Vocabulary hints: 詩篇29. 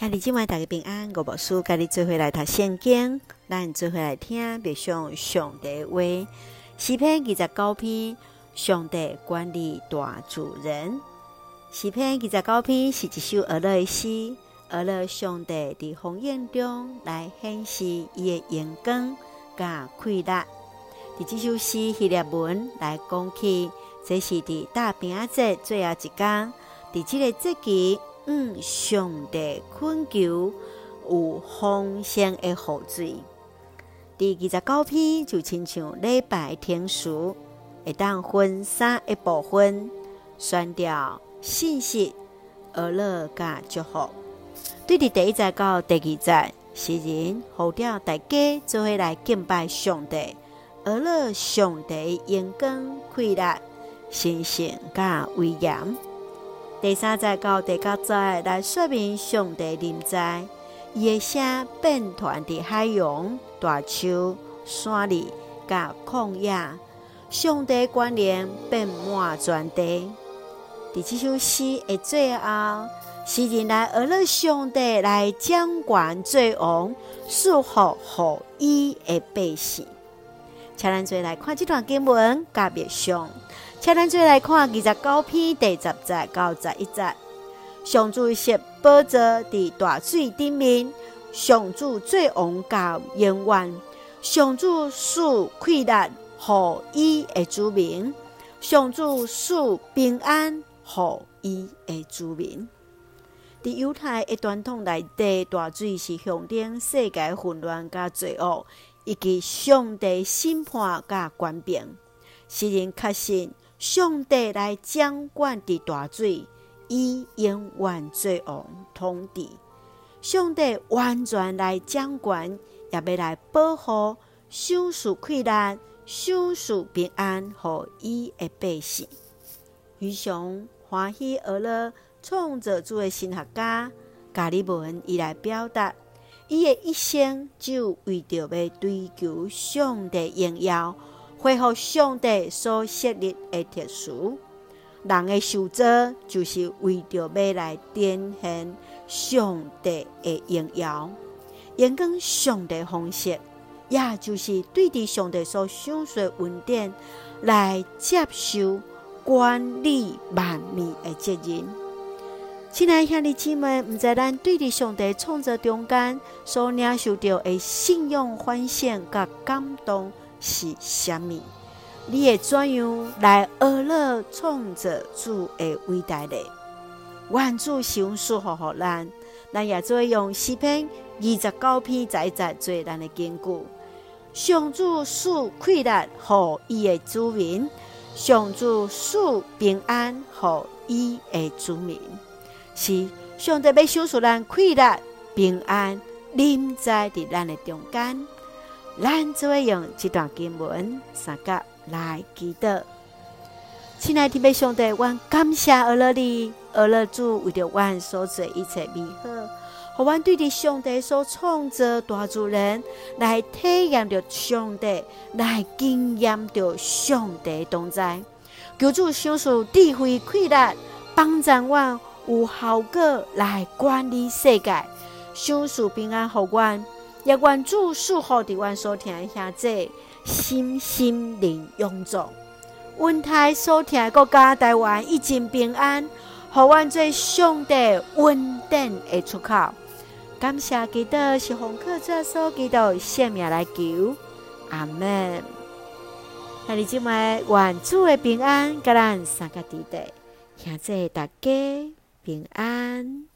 兄弟姐妹大家平安，我牧师跟你做伙来读圣经，咱做伙来听默想上帝话。诗篇29篇，上帝管理大自然。诗篇29篇是一首俄勒的诗，俄勒上帝在鸿雁中来显示伊的荣光甲快乐。伫这首诗希腊文来讲起，这是伫大平安节最后一天，伫这个节期，上帝恳求有丰盛的雨水。第29篇就亲像礼拜天书，会当分三一部分，宣调信息、娱乐甲祝福。对伫第一节到第二节，诗人呼召大家做伙来敬拜上帝，娱乐上帝荣光、快乐、神圣甲威严。第三节到第九节来说明上帝临在，伊的声遍传伫海洋、大树、山里、甲旷野，上帝关联遍满全地。伫这首诗的最后，诗人来娱乐上帝来掌管罪王，赐福予伊的百姓。请咱做来看这段经文甲默想。请咱做来看29篇第10节到11节。上主是宝座伫大水顶面，上主最王到永远，上主赐快乐予伊的子民，上主赐平安予伊的子民。伫犹太的传统内底，大水是象征世界混乱甲罪恶，以及上帝审判甲权柄。世人确信上帝来掌管的大水，伊永远做王统治。上帝完全来掌管，也要来保护、赏赐快乐、赏赐平安，予伊的百姓。非常欢喜而乐，创造主的神学家加利文伊来表达，伊的一生就为着要追求上帝荣耀，恢复上帝所设立的特殊。人的受造就是为着要来展现上帝的荣耀，演讲上帝方式，也就是对着上帝所赏赐的恩典来接受管理万民的责任。亲爱兄弟姊妹，毋知咱对着上帝创造中间所领受到的信仰反省甲感动是啥物？你会怎样来娱乐创造主的伟大呢？愿主赏赐福予咱，咱也做用诗篇29篇10节做咱的根据。上主赐快乐予伊的子民，上主赐平安予伊的子民。是上帝要赏赐咱快乐、平安，临在伫咱的中间。咱就会用这段经文三角来祈祷。亲爱的弟兄姊妹，我感谢你，主为着我所做一切美好，互我对着上帝所创造大自然来体验着上帝，来经验着上帝同在。求主赏赐智慧、快乐，帮助我有效果来管理世界，赏赐平安互我，也愿主赐福伫阮所听的兄弟，心灵永驻。阮台所听的国家台湾一境平安，互阮做上帝恩典的出口。感谢基督是奉靠主所基督的圣名来求，阿门。兄弟姊妹，愿主的平安甲咱三个弟弟，兄弟大家平安。